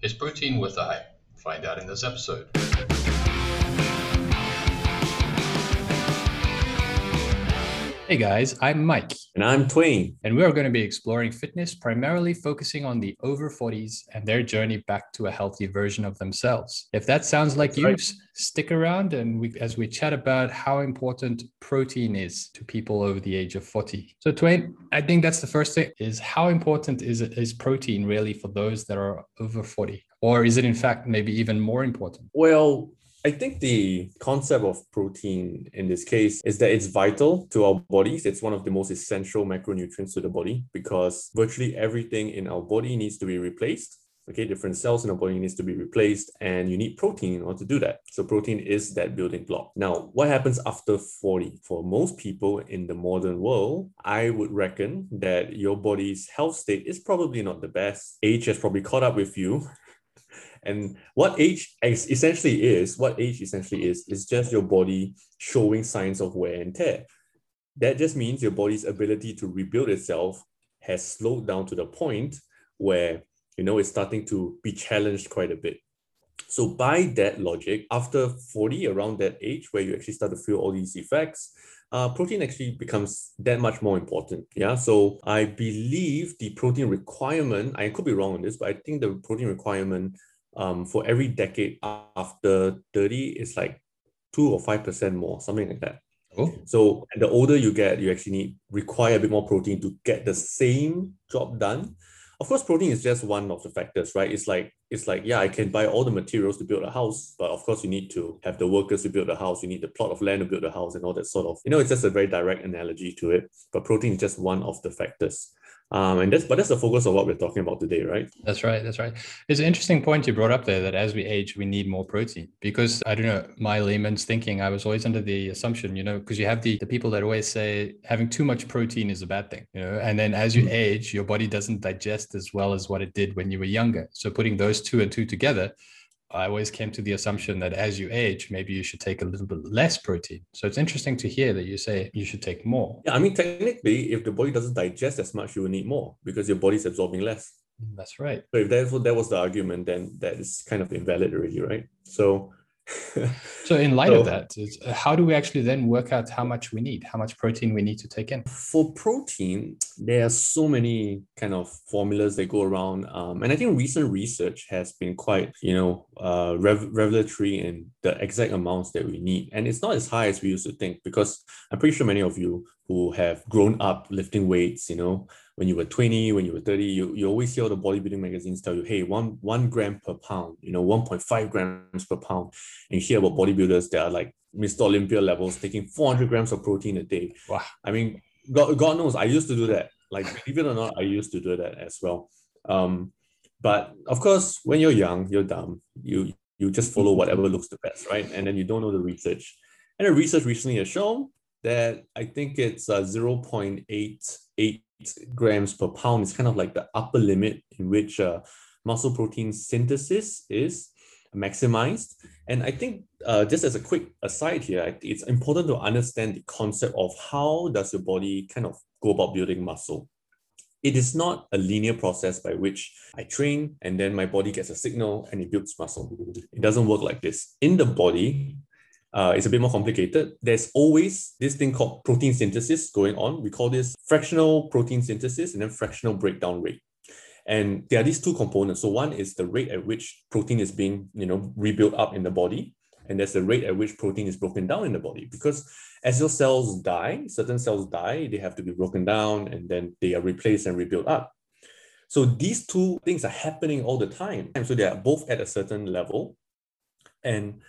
Is protein worth the hype? Find out in this episode. Hey guys, I'm Mike. And I'm Tween. And we're going to be exploring fitness, primarily focusing on the over 40s and their journey back to a healthy version of themselves. If that sounds like you, stick around and as we chat about how important protein is to people over the age of 40. So Tween, I think that's the first thing, is how important is protein really for those that are over 40? Or is it in fact maybe even more important? Well, I think the concept of protein in this case is that it's vital to our bodies. It's one of the most essential macronutrients to the body because virtually everything in our body needs to be replaced. Okay, different cells in our body needs to be replaced and you need protein in order to do that. So protein is that building block. Now, what happens after 40? For most people in the modern world, I would reckon that your body's health state is probably not the best. Age has probably caught up with you. And what age essentially is just your body showing signs of wear and tear. That just means your body's ability to rebuild itself has slowed down to the point where, you know, it's starting to be challenged quite a bit. So by that logic, after 40, around that age where you actually start to feel all these effects, protein actually becomes that much more important. Yeah. So I believe the protein requirement, I could be wrong on this, but I think the protein requirement for every decade after 30 is like 2 or 5% more, something like that. Oh. So the older you get, you actually require a bit more protein to get the same job done. Of course, protein is just one of the factors, right? It's like, yeah, I can buy all the materials to build a house, but of course you need to have the workers to build a house. You need the plot of land to build a house and all that sort of, you know, it's just a very direct analogy to it, but protein is just one of the factors. That's the focus of what we're talking about today, right? That's right. It's an interesting point you brought up there that as we age, we need more protein because I don't know, my layman's thinking, I was always under the assumption, you know, because you have the people that always say having too much protein is a bad thing, you know, and then as you age, your body doesn't digest as well as what it did when you were younger. So putting those two and two together, I always came to the assumption that as you age, maybe you should take a little bit less protein. So it's interesting to hear that you say you should take more. Yeah, I mean, technically, if the body doesn't digest as much, you will need more because your body's absorbing less. That's right. So if that was the argument, then that is kind of invalid already, right? So in light of that, how do we actually then work out how much we need, how much protein we need to take in? For protein, there are so many kind of formulas that go around. And I think recent research has been quite, you know, revelatory in the exact amounts that we need. And it's not as high as we used to think because I'm pretty sure many of you who have grown up lifting weights, you know, when you were 20, when you were 30, you always hear all the bodybuilding magazines tell you, hey, 1 gram per pound, you know, 1.5 grams per pound. And you hear about bodybuilders that are like Mr. Olympia levels, taking 400 grams of protein a day. Wow. I mean, God knows, I used to do that. Like, believe it or not, I used to do that as well. But of course, when you're young, you're dumb. You just follow whatever looks the best, right? And then you don't know the research. And the research recently has shown that I think it's 0.88 grams per pound is kind of like the upper limit in which muscle protein synthesis is maximized. And I think just as a quick aside here, it's important to understand the concept of how does your body kind of go about building muscle. It is not a linear process by which I train and then my body gets a signal and it builds muscle. It doesn't work like this. In the body, it's a bit more complicated. There's always this thing called protein synthesis going on. We call this fractional protein synthesis and then fractional breakdown rate. And there are these two components. So one is the rate at which protein is being, you know, rebuilt up in the body. And there's the rate at which protein is broken down in the body. Because as your cells die, certain cells die, they have to be broken down and then they are replaced and rebuilt up. So these two things are happening all the time. And so they are both at a certain level. And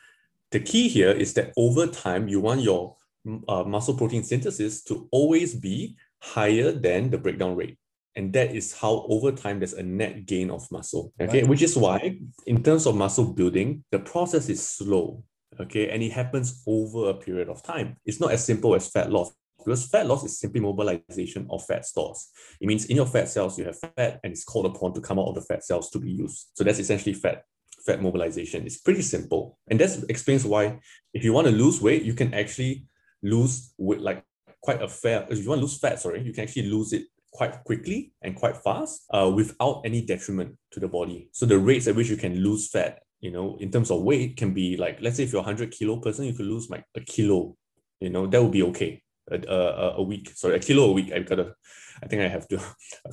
the key here is that over time, you want your muscle protein synthesis to always be higher than the breakdown rate. And that is how over time, there's a net gain of muscle, okay? Right. Which is why in terms of muscle building, the process is slow, okay? And it happens over a period of time. It's not as simple as fat loss because fat loss is simply mobilization of fat stores. It means in your fat cells, you have fat and it's called upon to come out of the fat cells to be used. So that's essentially fat mobilization. It's pretty simple. And that explains why if you want to lose weight, you can actually lose weight like quite a fair, if you want to lose fat, you can actually lose it quite quickly and quite fast without any detriment to the body. So the rates at which you can lose fat, you know, in terms of weight can be like, let's say if you're a 100 kilo person, you could lose like a kilo, you know, that would be okay. A week, sorry, a kilo a week. I think I have to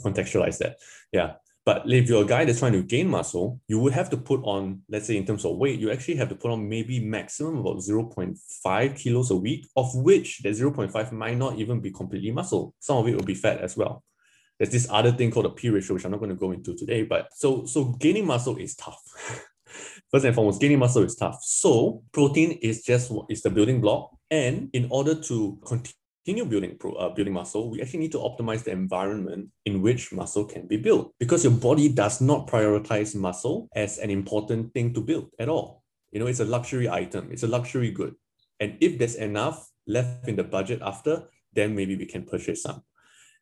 contextualize that. Yeah. But if you're a guy that's trying to gain muscle, you would have to put on, let's say in terms of weight, you actually have to put on maybe maximum about 0.5 kilos a week, of which that 0.5 might not even be completely muscle. Some of it will be fat as well. There's this other thing called a P ratio, which I'm not going to go into today, but so gaining muscle is tough. First and foremost, gaining muscle is tough. So protein is the building block. And in order to continue building muscle, we actually need to optimize the environment in which muscle can be built, because your body does not prioritize muscle as an important thing to build at all. You know, it's a luxury item. It's a luxury good. And if there's enough left in the budget after, then maybe we can purchase some.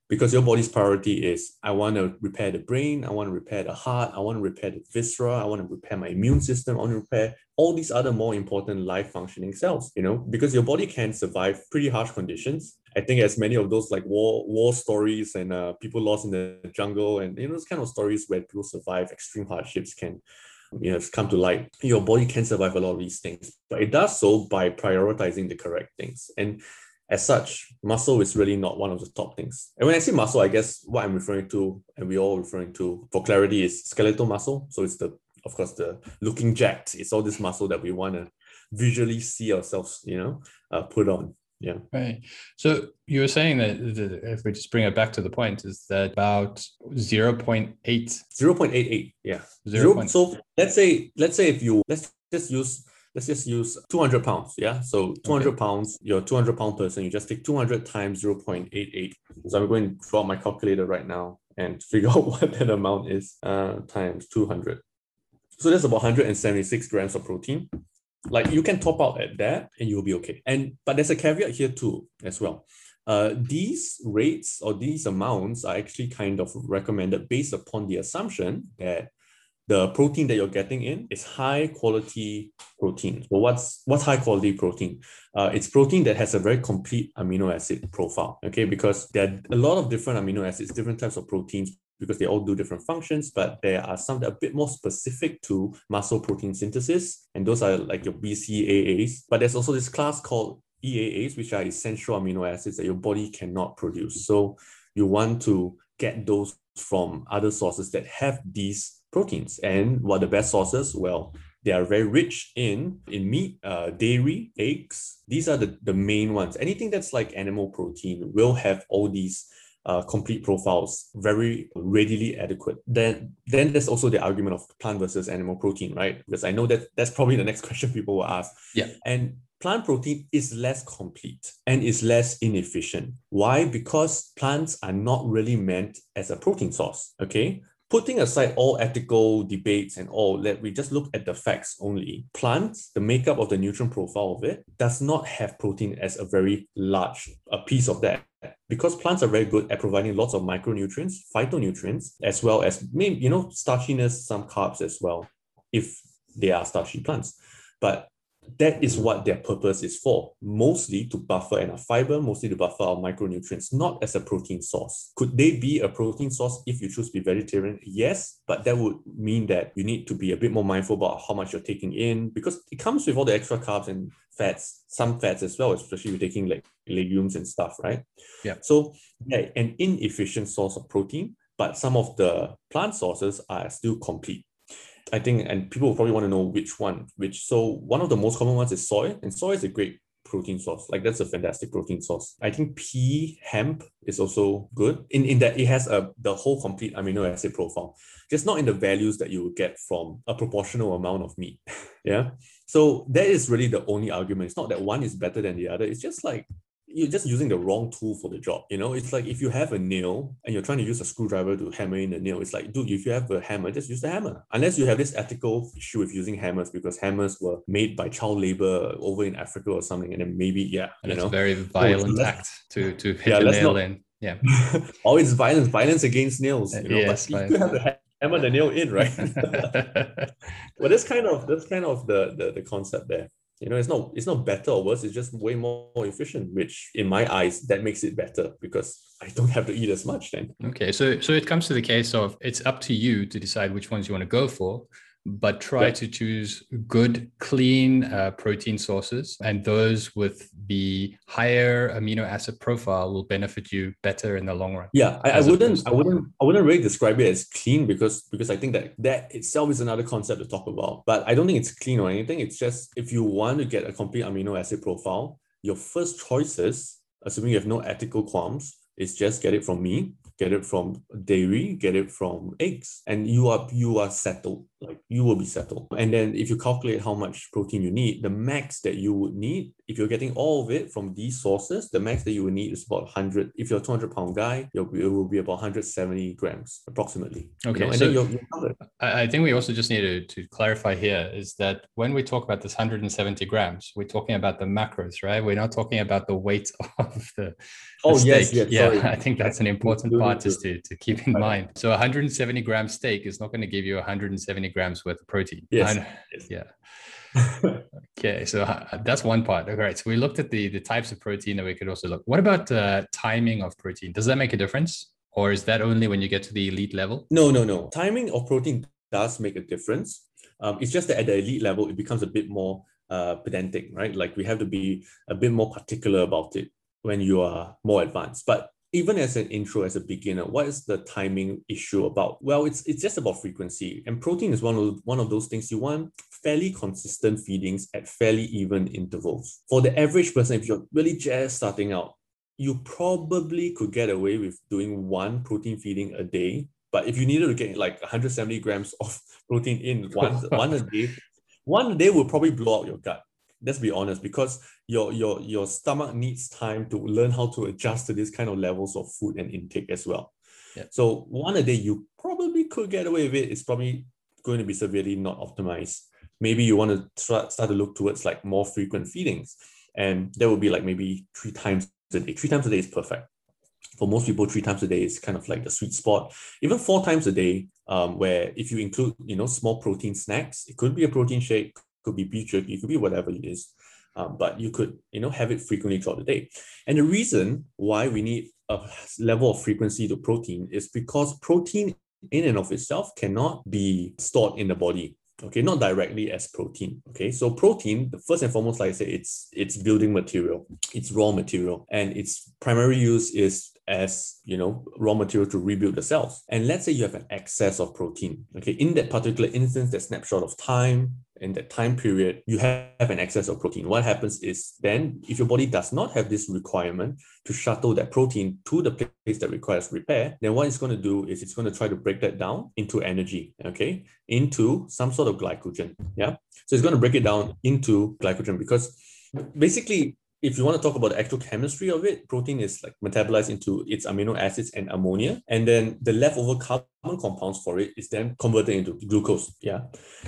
Because your body's priority is, I want to repair the brain, I want to repair the heart, I want to repair the viscera, I want to repair my immune system, I want to repair all these other more important life functioning cells, you know, because your body can survive pretty harsh conditions. I think as many of those like war stories and people lost in the jungle and, you know, those kind of stories where people survive extreme hardships can, you know, come to light. Your body can survive a lot of these things, but it does so by prioritizing the correct things. And as such, muscle is really not one of the top things. And when I say muscle, I guess what I'm referring to, and we're all referring to for clarity, is skeletal muscle. So it's of course, the looking jacked. It's all this muscle that we want to visually see ourselves, you know, put on. Yeah. Right. So you were saying that, if we just bring it back to the point, is that about 0.8? 0.88. Yeah. So let's say if you, let's just use 200 pounds, yeah? So 200 okay. pounds, you're a 200-pound person, you just take 200 times 0.88. So I'm going to draw my calculator right now and figure out what that amount is times 200. So that's about 176 grams of protein. Like, you can top out at that and you'll be okay. But there's a caveat here too as well. These rates or these amounts are actually kind of recommended based upon the assumption that the protein that you're getting in is high quality protein. Well, what's high quality protein? It's protein that has a very complete amino acid profile, okay? Because there are a lot of different amino acids, different types of proteins, because they all do different functions, but there are some that are a bit more specific to muscle protein synthesis. And those are like your BCAAs. But there's also this class called EAAs, which are essential amino acids that your body cannot produce. So you want to get those from other sources that have these proteins. And what are the best sources? Well, they are very rich in meat, dairy, eggs. These are the main ones. Anything that's like animal protein will have all these complete profiles very readily adequate. Then there's also the argument of plant versus animal protein, right? Because I know that that's probably the next question people will ask. Yeah. And plant protein is less complete and is less inefficient. Why? Because plants are not really meant as a protein source, okay? Putting aside all ethical debates and all, let we just look at the facts only. Plants, the makeup of the nutrient profile of it, does not have protein as a very large piece of that. Because plants are very good at providing lots of micronutrients, phytonutrients, as well as, maybe, you know, starchiness, some carbs as well, if they are starchy plants. But that is what their purpose is for, mostly to buffer enough fiber, mostly to buffer our micronutrients, not as a protein source. Could they be a protein source if you choose to be vegetarian? Yes, but that would mean that you need to be a bit more mindful about how much you're taking in, because it comes with all the extra carbs and fats, some fats as well, especially if you're taking like legumes and stuff, right? Yeah. So yeah, an inefficient source of protein, but some of the plant sources are still complete. I think, and people will probably want to know which one. So one of the most common ones is soy, and soy is a great protein source. Like, that's a fantastic protein source. I think pea hemp is also good in that it has the whole complete amino acid profile, just not in the values that you would get from a proportional amount of meat. Yeah. So that is really the only argument. It's not that one is better than the other. It's just like, you're just using the wrong tool for the job. You know, it's like if you have a nail and you're trying to use a screwdriver to hammer in the nail, it's like, dude, if you have a hammer, just use the hammer. Unless you have this ethical issue with using hammers, because hammers were made by child labor over in Africa or something. And then maybe, yeah. And it's a very violent act to hit a nail in. Yeah. Oh, it's violence against nails. You know, yes, but you have to hammer the nail in, right? But that's kind of the concept there. You know, it's not better or worse. It's just way more efficient, which in my eyes, that makes it better because I don't have to eat as much then. Okay. So it comes to the case of it's up to you to decide which ones you want to go for, but try to choose good, clean protein sources, and those with the higher amino acid profile will benefit you better in the long run. Yeah, I wouldn't really describe it as clean because I think that itself is another concept to talk about. But I don't think it's clean or anything. It's just if you want to get a complete amino acid profile, your first choices, assuming you have no ethical qualms, is just get it from meat, get it from dairy, get it from eggs, and you are settled. Like you will be settled. And then if you calculate how much protein you need, the max that you would need, if you're getting all of it from these sources, the max that you would need is about 100. If you're a 200-pound guy, it will be about 170 grams approximately. Okay. You know? And so then you're covered. I think we also just need to clarify here is that when we talk about this 170 grams, we're talking about the macros, right? We're not talking about the weight of the steak. Yes, sorry. I think that's an important part is to keep in mind. So 170 gram steak is not going to give you 170 grams worth of protein. Yes. Yeah. Okay, so that's one part. All right, so we looked at the types of protein that we could also look. What about timing of protein? Does that make a difference, or is that only when you get to the elite level? No. Timing of protein does make a difference. It's just that at the elite level, it becomes a bit more pedantic, right? Like we have to be a bit more particular about it when you are more advanced. But even as an intro, as a beginner, what is the timing issue about? Well, it's just about frequency. And protein is one of those things you want fairly consistent feedings at fairly even intervals. For the average person, if you're really just starting out, you probably could get away with doing one protein feeding a day. But if you needed to get like 170 grams of protein in one a day would probably blow out your gut. Let's be honest, because your stomach needs time to learn how to adjust to these kind of levels of food and intake as well. Yeah. So one a day, you probably could get away with it. It's probably going to be severely not optimized. Maybe you want to start to look towards like more frequent feedings. And that would be like maybe 3 times a day. 3 times a day is perfect. For most people, 3 times a day is kind of like the sweet spot. Even 4 times a day, where if you include, small protein snacks, it could be a protein shake, could be beef jerky, it could be whatever it is, but you could, have it frequently throughout the day. And the reason why we need a level of frequency to protein is because protein in and of itself cannot be stored in the body, okay? Not directly as protein, okay? So protein, first and foremost, like I say, it's building material, it's raw material, and its primary use is as raw material to rebuild the cells. And let's say you have an excess of protein, okay? In that particular instance, that snapshot of time, in that time period, you have an excess of protein. What happens is then if your body does not have this requirement to shuttle that protein to the place that requires repair, then what it's going to do is it's going to try to break that down into energy, okay? Into some sort of glycogen, yeah? So it's going to break it down into glycogen because basically, if you want to talk about the actual chemistry of it, protein is like metabolized into its amino acids and ammonia. And then the leftover carbon compounds for it is then converted into glucose. Yeah.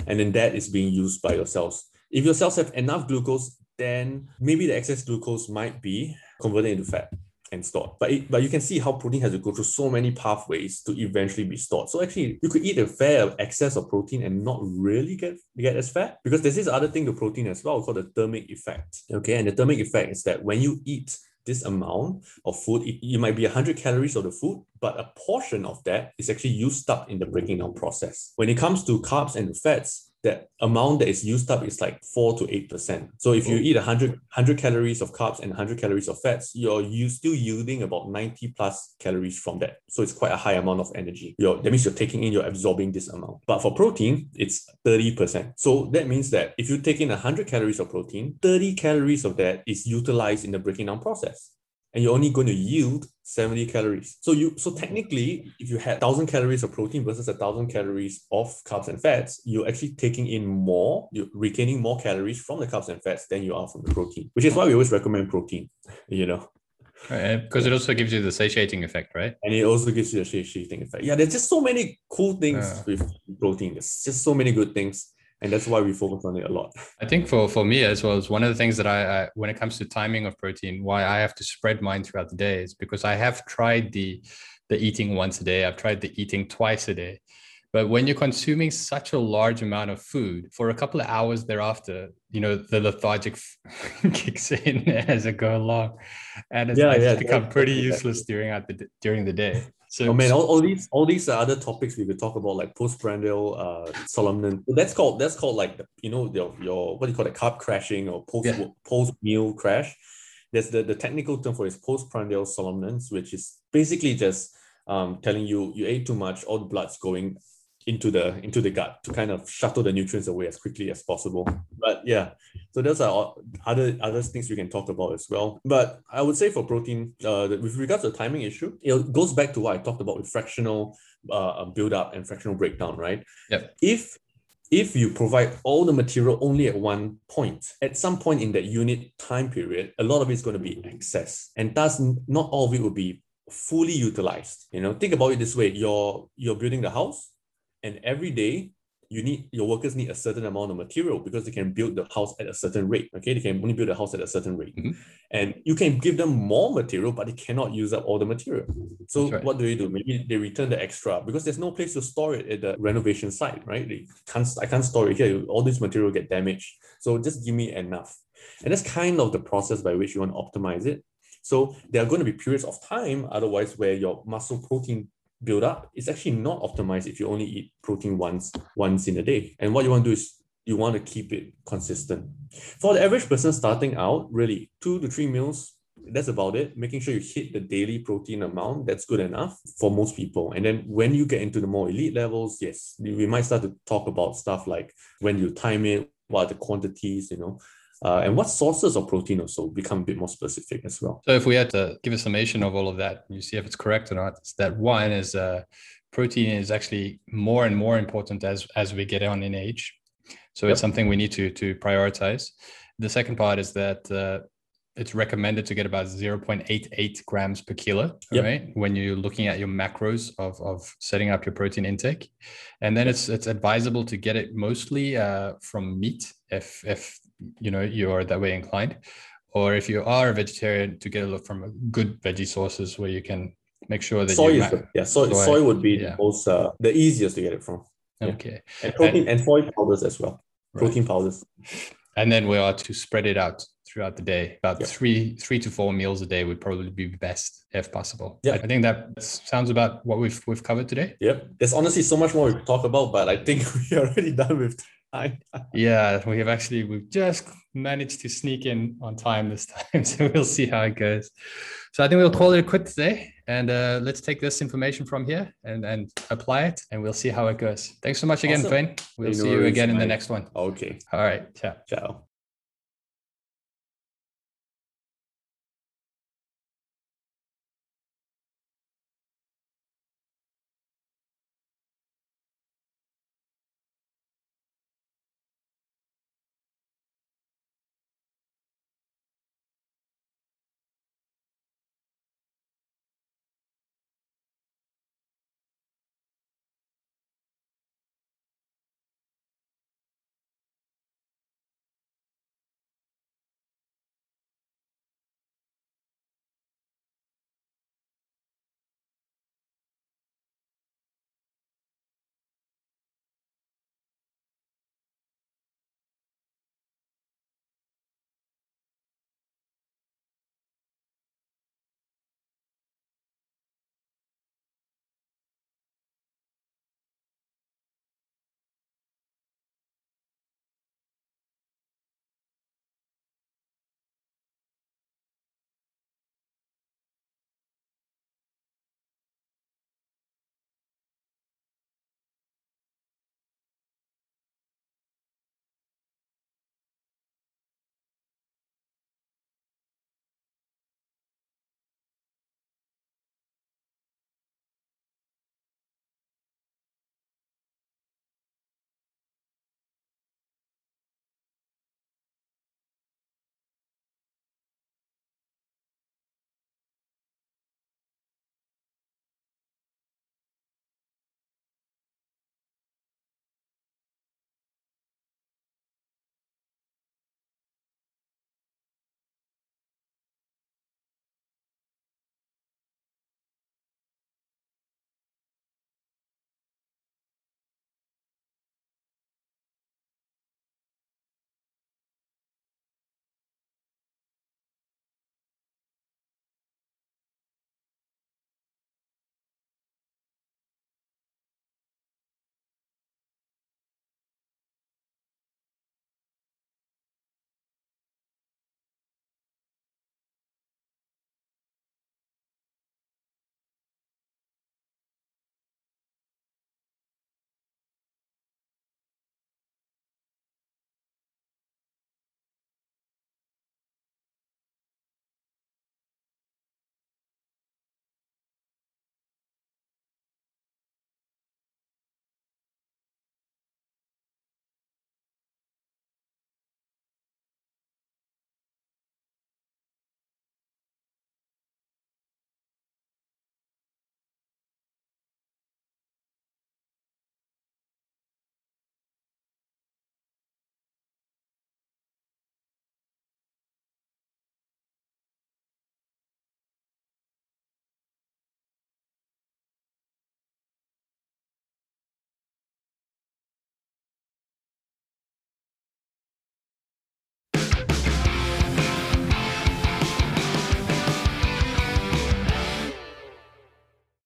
And then that is being used by your cells. If your cells have enough glucose, then maybe the excess glucose might be converted into fat and stored. But you can see how protein has to go through so many pathways to eventually be stored. So actually, you could eat a fair excess of protein and not really get as fat, because there's this other thing to protein as well called the thermic effect. Okay, and the thermic effect is that when you eat this amount of food, it might be 100 calories of the food, but a portion of that is actually used up in the breaking down process. When it comes to carbs and fats, that amount that is used up is like 4 to 8%. So if you eat 100 calories of carbs and 100 calories of fats, you're still yielding about 90 plus calories from that. So it's quite a high amount of energy. That means you're absorbing this amount. But for protein, it's 30%. So that means that if you take in 100 calories of protein, 30 calories of that is utilized in the breaking down process. And you're only going to yield 70 calories. So technically, if you had 1,000 calories of protein versus 1,000 calories of carbs and fats, you're actually taking in more, you're retaining more calories from the carbs and fats than you are from the protein, which is why we always recommend protein, Right, because it also gives you the satiating effect, right? And it also gives you the satiating effect. Yeah, there's just so many cool things with protein. There's just so many good things. And that's why we focus on it a lot. I think for me as well, is one of the things that I when it comes to timing of protein, why I have to spread mine throughout the day is because I have tried the eating once a day. I've tried the eating twice a day. But when you're consuming such a large amount of food for a couple of hours thereafter, you know, the lethargic kicks in as it goes along, and it's become pretty useless during the day. So, oh man, all these are other topics we could talk about, like postprandial somnolence. That's called like, you know, your what do you call it, carb crashing or post meal crash. There's the technical term for it is postprandial somnolence, which is basically just telling you ate too much, all the blood's going into the gut to kind of shuttle the nutrients away as quickly as possible. But yeah, so those are other things we can talk about as well. But I would say for protein, with regards to the timing issue, it goes back to what I talked about with fractional build-up and fractional breakdown, right? Yep. If you provide all the material only at one point, at some point in that unit time period, a lot of it's going to be excess, and thus not all of it will be fully utilized. You know, think about it this way: you're building the house, and every day your workers need a certain amount of material because they can build the house at a certain rate. Okay, they can only build a house at a certain rate, mm-hmm. and you can give them more material, but they cannot use up all the material. So right. What do? Maybe they return the extra because there's no place to store it at the renovation site, right? I can't store it here. All this material get damaged. So just give me enough, and that's kind of the process by which you want to optimize it. So there are going to be periods of time, otherwise, where your muscle protein build up is actually not optimized if you only eat protein once in a day. And what you want to do is you want to keep it consistent. For the average person starting out, really 2 to 3 meals, that's about it. Making sure you hit the daily protein amount, that's good enough for most people. And then when you get into the more elite levels, yes, we might start to talk about stuff like when you time it, what are the quantities, you know, and what sources of protein also become a bit more specific as well. So if we had to give a summation of all of that, you see if it's correct or not, it's that one is protein is actually more and more important as we get on in age. So it's something we need to prioritize. The second part is that it's recommended to get about 0.88 grams per kilo, right? When you're looking at your macros of setting up your protein intake. And then it's advisable to get it mostly from meat if you know you are that way inclined, or if you are a vegetarian, to get a look from good veggie sources where you can make sure that soy would be the most the easiest to get it from. Okay, and protein and soy powders as well, right. Protein powders. And then we are to spread it out throughout the day. About three to four meals a day would probably be best if possible. Yep. I think that sounds about what we've covered today. Yep. There's honestly so much more we could talk about, but I think we're already done with time. Yeah, we've just managed to sneak in on time this time. So we'll see how it goes. So I think we'll call it a quit today. And let's take this information from here and apply it. And we'll see how it goes. Thanks so much again, Fane. We'll see you again in the next one. Okay. All right. Ciao.